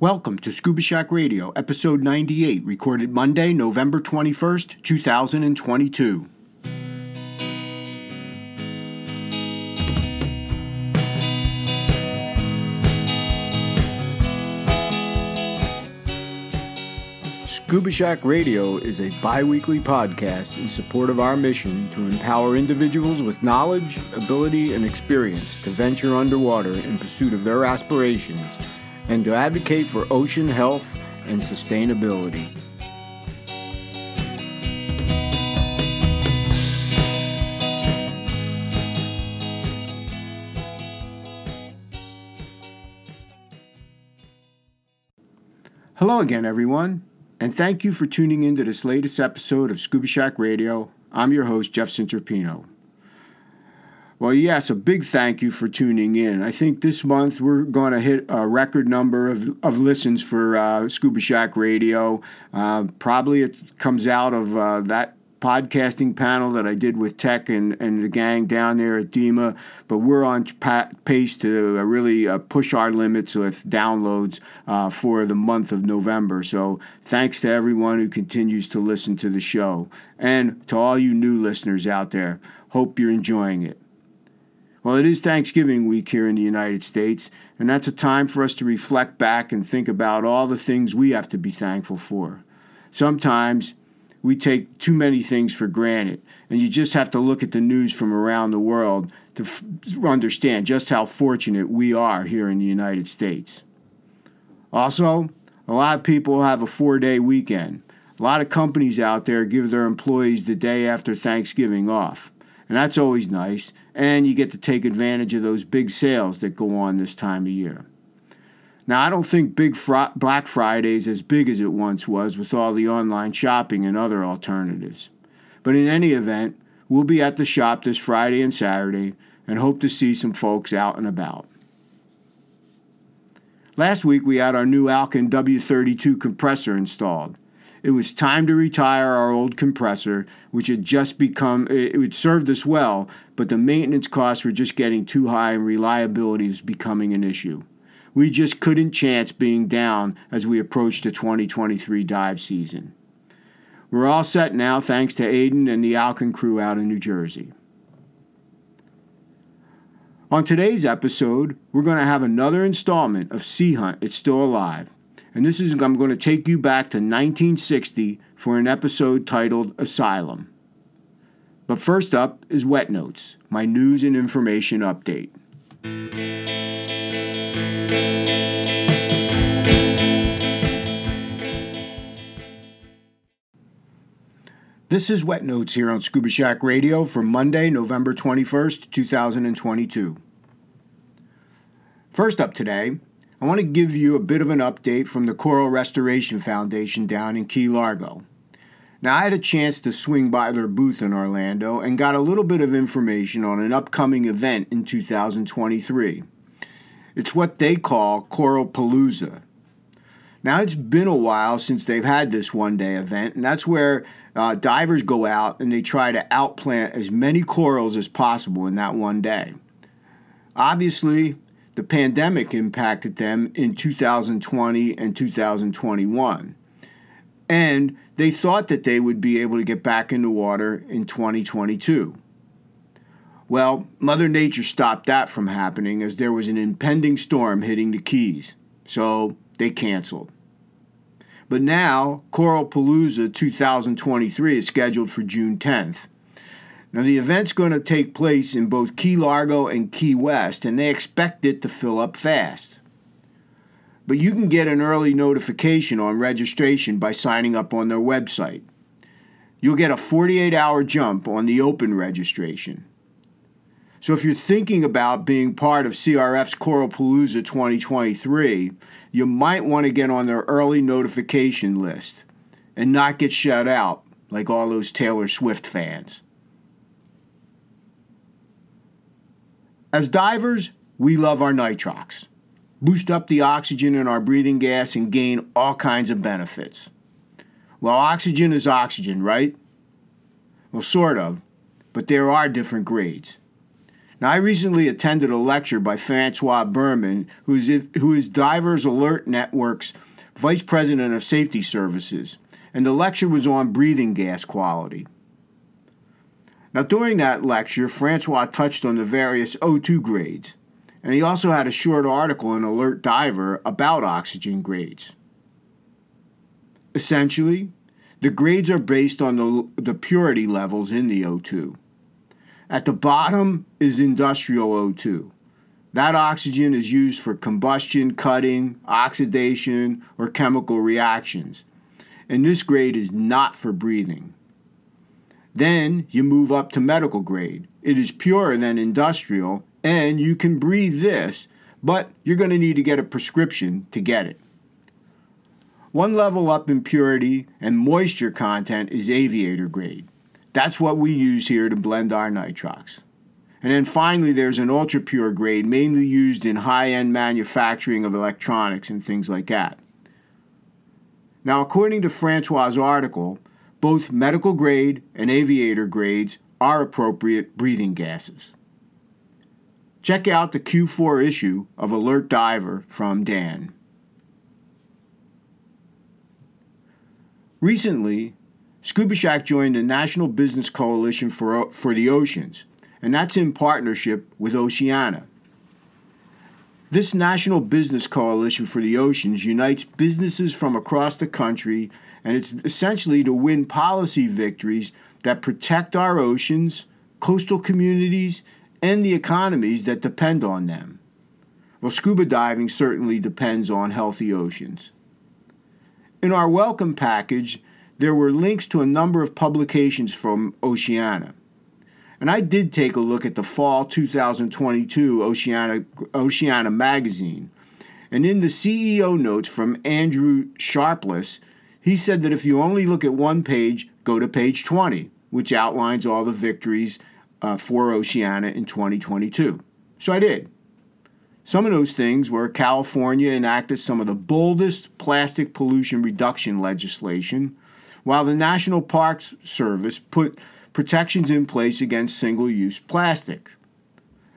Welcome to Scuba Shack Radio, episode 98, recorded Monday, November 21st, 2022. Scuba Shack Radio is a bi-weekly podcast in support of our mission to empower individuals with knowledge, ability, and experience to venture underwater in pursuit of their aspirations and to advocate for ocean health and sustainability. Hello again, everyone. And thank you for tuning in to this latest episode of Scuba Shack Radio. I'm your host, Jeff Centerpino. Well, yes, a big thank you for tuning in. I think this month we're going to hit a record number of listens for Scuba Shack Radio. Probably it comes out of that podcasting panel that I did with Tech and the gang down there at DEMA, but we're on pace to really push our limits with downloads for the month of November. So thanks to everyone who continues to listen to the show and to all you new listeners out there. Hope you're enjoying it. Well, it is Thanksgiving week here in the United States, and that's a time for us to reflect back and think about all the things we have to be thankful for. Sometimes we take too many things for granted, and you just have to look at the news from around the world to understand just how fortunate we are here in the United States. Also, a lot of people have a four-day weekend. A lot of companies out there give their employees the day after Thanksgiving off, and that's always nice, and you get to take advantage of those big sales that go on this time of year. Now, I don't think Black Friday is as big as it once was with all the online shopping and other alternatives. But in any event, we'll be at the shop this Friday and Saturday and hope to see some folks out and about. Last week, we had our new Alcon W32 compressor installed. It was time to retire our old compressor, which had just become, it served us well, but the maintenance costs were just getting too high and reliability was becoming an issue. We just couldn't chance being down as we approached the 2023 dive season. We're all set now thanks to Aiden and the Alcon crew out in New Jersey. On today's episode, we're going to have another installment of Sea Hunt, It's Still Alive. And this is, I'm going to take you back to 1960 for an episode titled Asylum. But first up is Wet Notes, my news and information update. This is Wet Notes here on Scuba Shack Radio for Monday, November 21st, 2022. First up today, I want to give you a bit of an update from the Coral Restoration Foundation down in Key Largo. Now, I had a chance to swing by their booth in Orlando and got a little bit of information on an upcoming event in 2023. It's what they call Coral Palooza. Now, it's been a while since they've had this one-day event, and that's where divers go out and they try to outplant as many corals as possible in that one day. Obviously, the pandemic impacted them in 2020 and 2021, and they thought that they would be able to get back into water in 2022. Well, Mother Nature stopped that from happening as there was an impending storm hitting the Keys, so they canceled. But now, Coral Palooza 2023 is scheduled for June 10th. Now, the event's going to take place in both Key Largo and Key West, and they expect it to fill up fast. But you can get an early notification on registration by signing up on their website. You'll get a 48-hour jump on the open registration. So if you're thinking about being part of CRF's Coral Palooza 2023, you might want to get on their early notification list and not get shut out like all those Taylor Swift fans. As divers, we love our nitrox. Boost up the oxygen in our breathing gas and gain all kinds of benefits. Well, oxygen is oxygen, right? Well, sort of, but there are different grades. Now, I recently attended a lecture by Francois Berman, who is Divers Alert Network's Vice President of Safety Services, and the lecture was on breathing gas quality. Now, during that lecture, Francois touched on the various O2 grades, and he also had a short article in Alert Diver about oxygen grades. Essentially, the grades are based on the purity levels in the O2. At the bottom is industrial O2. That oxygen is used for combustion, cutting, oxidation, or chemical reactions, and this grade is not for breathing. Then you move up to medical grade. It is purer than industrial, and you can breathe this, but you're going to need to get a prescription to get it. One level up in purity and moisture content is aviator grade. That's what we use here to blend our nitrox. And then finally, there's an ultra-pure grade, mainly used in high-end manufacturing of electronics and things like that. Now, according to Francois' article, both medical grade and aviator grades are appropriate breathing gases. Check out the Q4 issue of Alert Diver from Dan. Recently, Scuba Shack joined the National Business Coalition for the Oceans, and that's in partnership with Oceana. This National Business Coalition for the Oceans unites businesses from across the country, and it's essentially to win policy victories that protect our oceans, coastal communities, and the economies that depend on them. Well, scuba diving certainly depends on healthy oceans. In our welcome package, there were links to a number of publications from Oceana. And I did take a look at the fall 2022 Oceana magazine. And in the CEO notes from Andrew Sharpless, he said that if you only look at one page, go to page 20, which outlines all the victories for Oceana in 2022. So I did. Some of those things were California enacted some of the boldest plastic pollution reduction legislation, while the National Parks Service put protections in place against single-use plastic.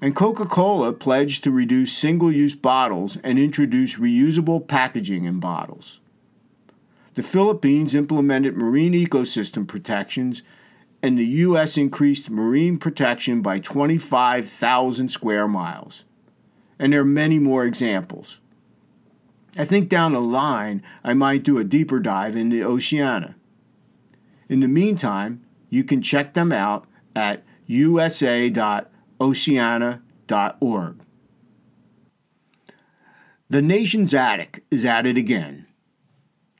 And Coca-Cola pledged to reduce single-use bottles and introduce reusable packaging in bottles. The Philippines implemented marine ecosystem protections, and the U.S. increased marine protection by 25,000 square miles. And there are many more examples. I think down the line, I might do a deeper dive into Oceana. In the meantime, you can check them out at usa.oceana.org. The nation's attic is at it again.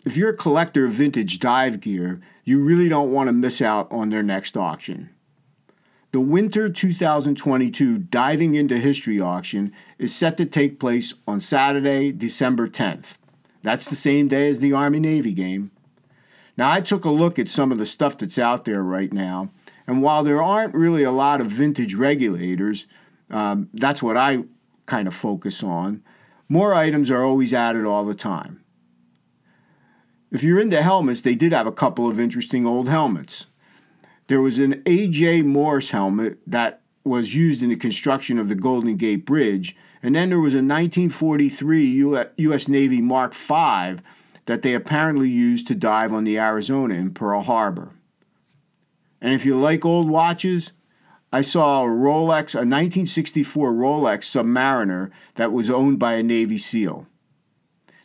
If you're a collector of vintage dive gear, you really don't want to miss out on their next auction. The Winter 2022 Diving Into History auction is set to take place on Saturday, December 10th. That's the same day as the Army-Navy game. Now, I took a look at some of the stuff that's out there right now, and while there aren't really a lot of vintage regulators, that's what I kind of focus on, more items are always added all the time. If you're into helmets, they did have a couple of interesting old helmets. There was an A.J. Morse helmet that was used in the construction of the Golden Gate Bridge, and then there was a 1943 U.S. Navy Mark V that they apparently used to dive on the Arizona in Pearl Harbor. And if you like old watches, I saw a 1964 Rolex Submariner that was owned by a Navy SEAL.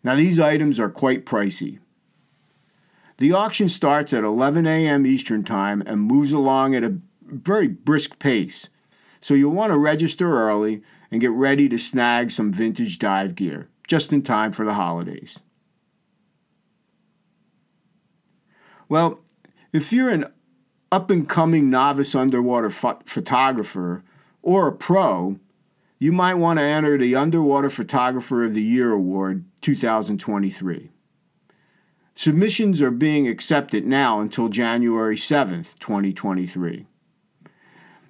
Now, these items are quite pricey. The auction starts at 11 a.m. Eastern Time and moves along at a very brisk pace, so you'll want to register early and get ready to snag some vintage dive gear, just in time for the holidays. Well, if you're an up-and-coming novice underwater photographer or a pro, you might want to enter the Underwater Photographer of the Year Award 2023. Submissions are being accepted now until January 7th, 2023.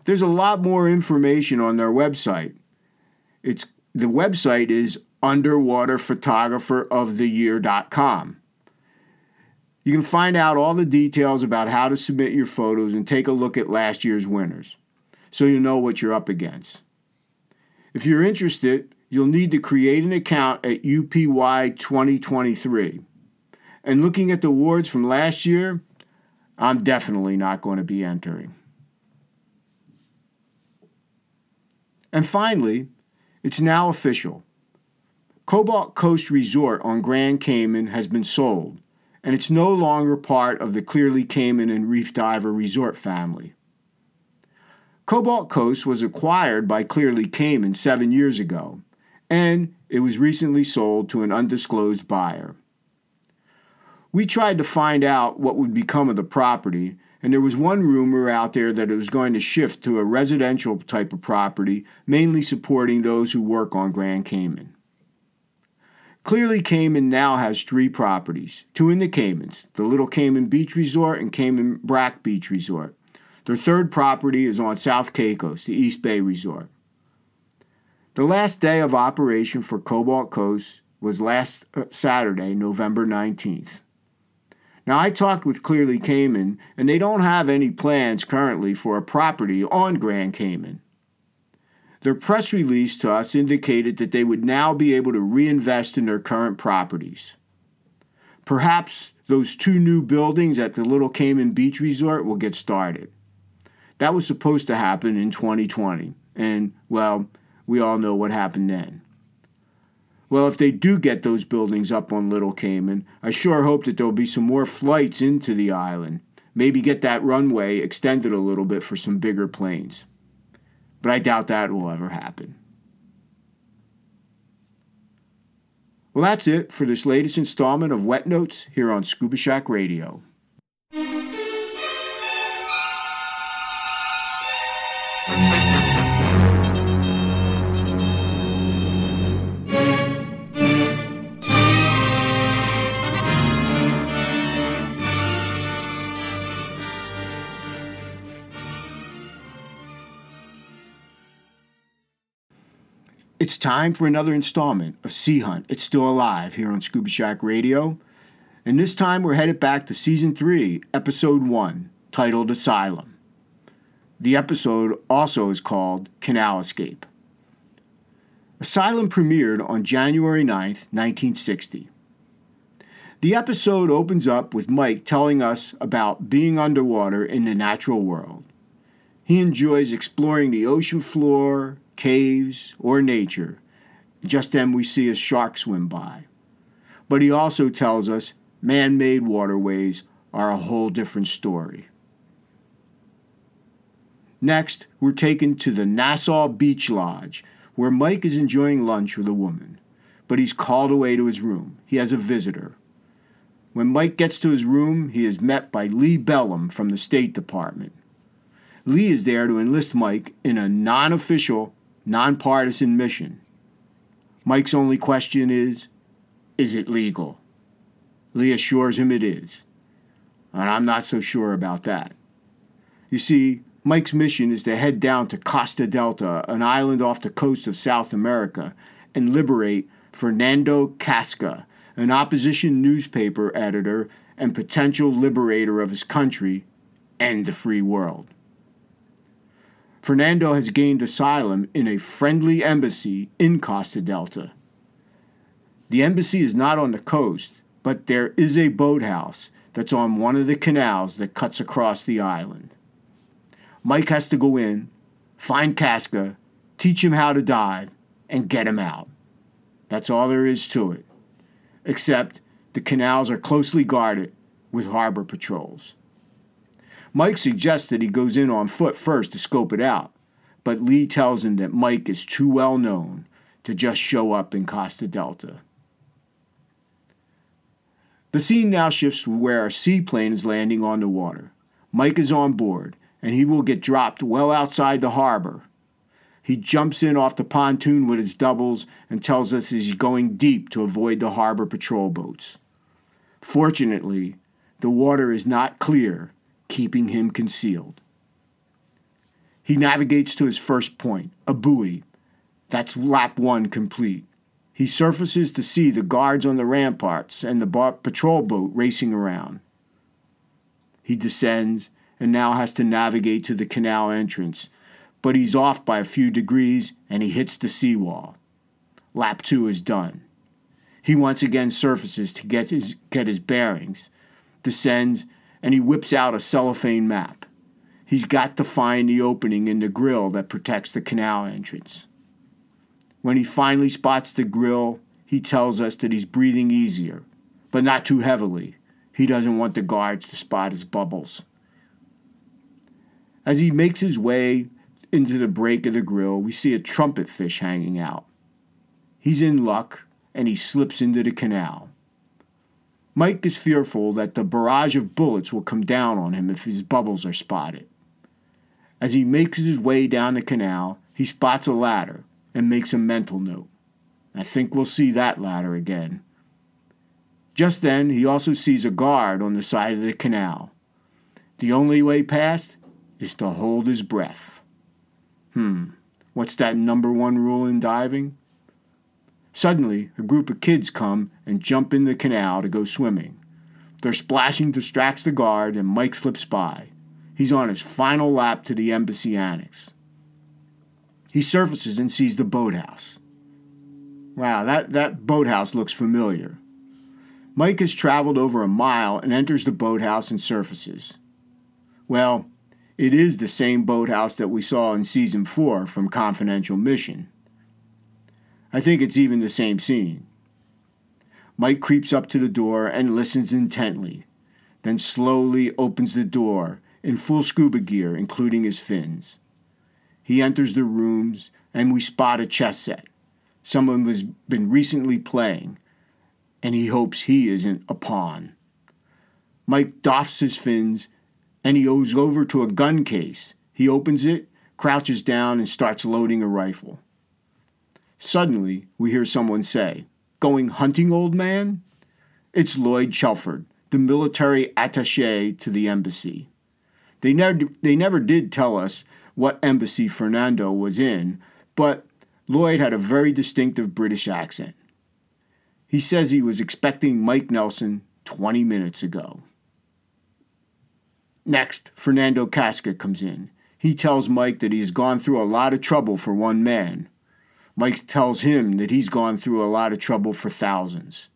There's a lot more information on their website. The website is underwaterphotographeroftheyear.com. You can find out all the details about how to submit your photos and take a look at last year's winners, so you know what you're up against. If you're interested, you'll need to create an account at UPY 2023. And looking at the awards from last year, I'm definitely not going to be entering. And finally, it's now official. Cobalt Coast Resort on Grand Cayman has been sold, and it's no longer part of the Clearly Cayman and Reef Diver Resort family. Cobalt Coast was acquired by Clearly Cayman 7 years ago, and it was recently sold to an undisclosed buyer. We tried to find out what would become of the property, and there was one rumor out there that it was going to shift to a residential type of property, mainly supporting those who work on Grand Cayman. Clearly Cayman now has 3 properties, 2 in the Caymans, the Little Cayman Beach Resort and Cayman Brac Beach Resort. Their 3rd property is on South Caicos, the East Bay Resort. The last day of operation for Cobalt Coast was last Saturday, November 19th. Now, I talked with Clearly Cayman, and they don't have any plans currently for a property on Grand Cayman. Their press release to us indicated that they would now be able to reinvest in their current properties. Perhaps those 2 new buildings at the Little Cayman Beach Resort will get started. That was supposed to happen in 2020, and, well, we all know what happened then. Well, if they do get those buildings up on Little Cayman, I sure hope that there'll be some more flights into the island. Maybe get that runway extended a little bit for some bigger planes. But I doubt that will ever happen. Well, that's it for this latest installment of Wet Notes here on Scuba Shack Radio. It's time for another installment of Sea Hunt. It's still alive here on Scuba Shack Radio. And this time we're headed back to Season 3, Episode 1, titled Asylum. The episode also is called Canal Escape. Asylum premiered on January 9th, 1960. The episode opens up with Mike telling us about being underwater in the natural world. He enjoys exploring the ocean floor, caves, or nature. Just then we see a shark swim by. But he also tells us man-made waterways are a whole different story. Next, we're taken to the Nassau Beach Lodge, where Mike is enjoying lunch with a woman, but he's called away to his room. He has a visitor. When Mike gets to his room, he is met by Lee Bellum from the State Department. Lee is there to enlist Mike in a non-official, nonpartisan mission. Mike's only question is it legal? Lee assures him it is, and I'm not so sure about that. You see, Mike's mission is to head down to Costa Delta, an island off the coast of South America, and liberate Fernando Casca, an opposition newspaper editor and potential liberator of his country and the free world. Fernando has gained asylum in a friendly embassy in Costa Delta. The embassy is not on the coast, but there is a boathouse that's on one of the canals that cuts across the island. Mike has to go in, find Casca, teach him how to dive, and get him out. That's all there is to it, except the canals are closely guarded with harbor patrols. Mike suggests that he goes in on foot first to scope it out, but Lee tells him that Mike is too well known to just show up in Costa Delta. The scene now shifts where a seaplane is landing on the water. Mike is on board, and he will get dropped well outside the harbor. He jumps in off the pontoon with his doubles and tells us he's going deep to avoid the harbor patrol boats. Fortunately, the water is not clear, keeping him concealed. He navigates to his first point, a buoy. That's lap 1 complete. He surfaces to see the guards on the ramparts and the patrol boat racing around. He descends and now has to navigate to the canal entrance, but he's off by a few degrees and he hits the seawall. Lap 2 is done. He once again surfaces to get his bearings, descends, and he whips out a cellophane map. He's got to find the opening in the grill that protects the canal entrance. When he finally spots the grill, he tells us that he's breathing easier, but not too heavily. He doesn't want the guards to spot his bubbles. As he makes his way into the break of the grill, we see a trumpetfish hanging out. He's in luck, and he slips into the canal. Mike is fearful that the barrage of bullets will come down on him if his bubbles are spotted. As he makes his way down the canal, he spots a ladder and makes a mental note. I think we'll see that ladder again. Just then, he also sees a guard on the side of the canal. The only way past is to hold his breath. What's that number 1 rule in diving? Suddenly, a group of kids come and jump in the canal to go swimming. Their splashing distracts the guard, and Mike slips by. He's on his final lap to the embassy annex. He surfaces and sees the boathouse. Wow, that boathouse looks familiar. Mike has traveled over a mile and enters the boathouse and surfaces. Well, it is the same boathouse that we saw in Season 4 from Confidential Mission. I think it's even the same scene. Mike creeps up to the door and listens intently, then slowly opens the door in full scuba gear, including his fins. He enters the rooms, and we spot a chess set. Someone has been recently playing, and he hopes he isn't a pawn. Mike doffs his fins, and he goes over to a gun case. He opens it, crouches down, and starts loading a rifle. Suddenly, we hear someone say, "Going hunting, old man?" It's Lloyd Chelford, the military attaché to the embassy. They never did tell us what embassy Fernando was in, but Lloyd had a very distinctive British accent. He says he was expecting Mike Nelson 20 minutes ago. Next, Fernando Casca comes in. He tells Mike that he's gone through a lot of trouble for one man. Mike tells him that he's gone through a lot of trouble for thousands.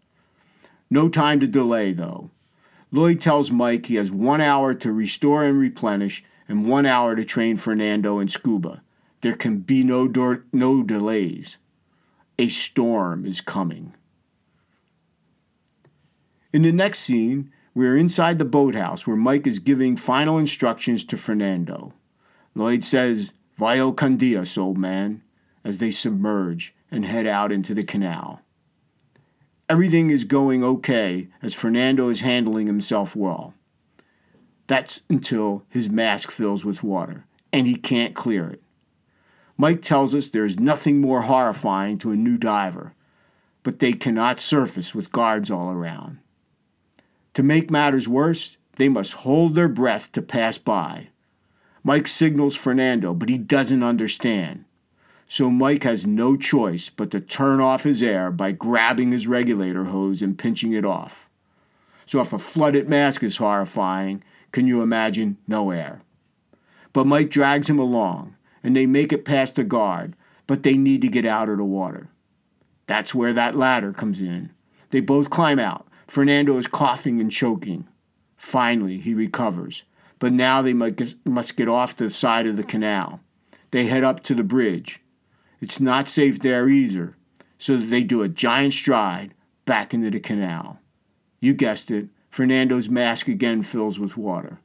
No time to delay, though. Lloyd tells Mike he has 1 hour to restore and replenish and 1 hour to train Fernando in scuba. There can be no delays. A storm is coming. In the next scene, we are inside the boathouse where Mike is giving final instructions to Fernando. Lloyd says, "Vaya con Dios, old man," as they submerge and head out into the canal. Everything is going okay as Fernando is handling himself well. That's until his mask fills with water, and he can't clear it. Mike tells us there is nothing more horrifying to a new diver, but they cannot surface with guards all around. To make matters worse, they must hold their breath to pass by. Mike signals Fernando, but he doesn't understand. So Mike has no choice but to turn off his air by grabbing his regulator hose and pinching it off. So if a flooded mask is horrifying, can you imagine no air? But Mike drags him along, and they make it past the guard, but they need to get out of the water. That's where that ladder comes in. They both climb out. Fernando is coughing and choking. Finally, he recovers, but now they must get off the side of the canal. They head up to the bridge. It's not safe there either, so they do a giant stride back into the canal. You guessed it, Fernando's mask again fills with water.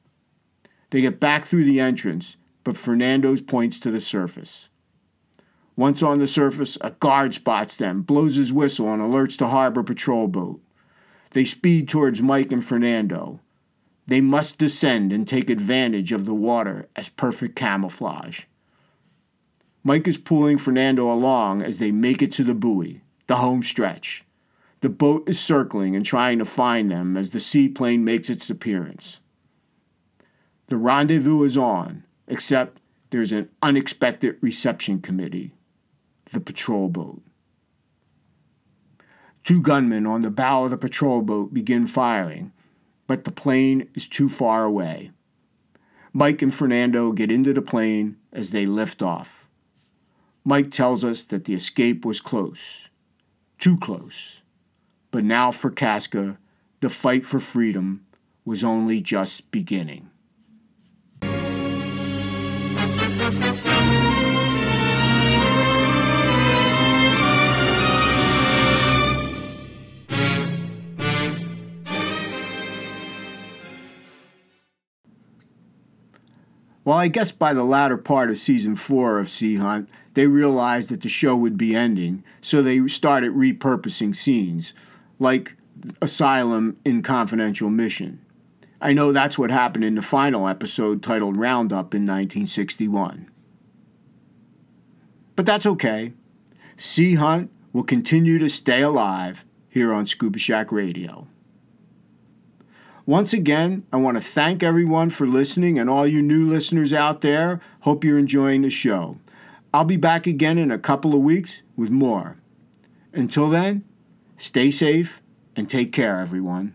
They get back through the entrance, but Fernando's points to the surface. Once on the surface, a guard spots them, blows his whistle, and alerts the harbor patrol boat. They speed towards Mike and Fernando. They must descend and take advantage of the water as perfect camouflage. Mike is pulling Fernando along as they make it to the buoy, the home stretch. The boat is circling and trying to find them as the seaplane makes its appearance. The rendezvous is on, except there's an unexpected reception committee, the patrol boat. 2 gunmen on the bow of the patrol boat begin firing, but the plane is too far away. Mike and Fernando get into the plane as they lift off. Mike tells us that the escape was close, too close. But now for Casca, the fight for freedom was only just beginning. Well, I guess by the latter part of Season 4 of Sea Hunt, they realized that the show would be ending, so they started repurposing scenes, like Asylum in Confidential Mission. I know that's what happened in the final episode titled Roundup in 1961. But that's okay. Sea Hunt will continue to stay alive here on Scuba Shack Radio. Once again, I want to thank everyone for listening and all you new listeners out there. Hope you're enjoying the show. I'll be back again in a couple of weeks with more. Until then, stay safe and take care, everyone.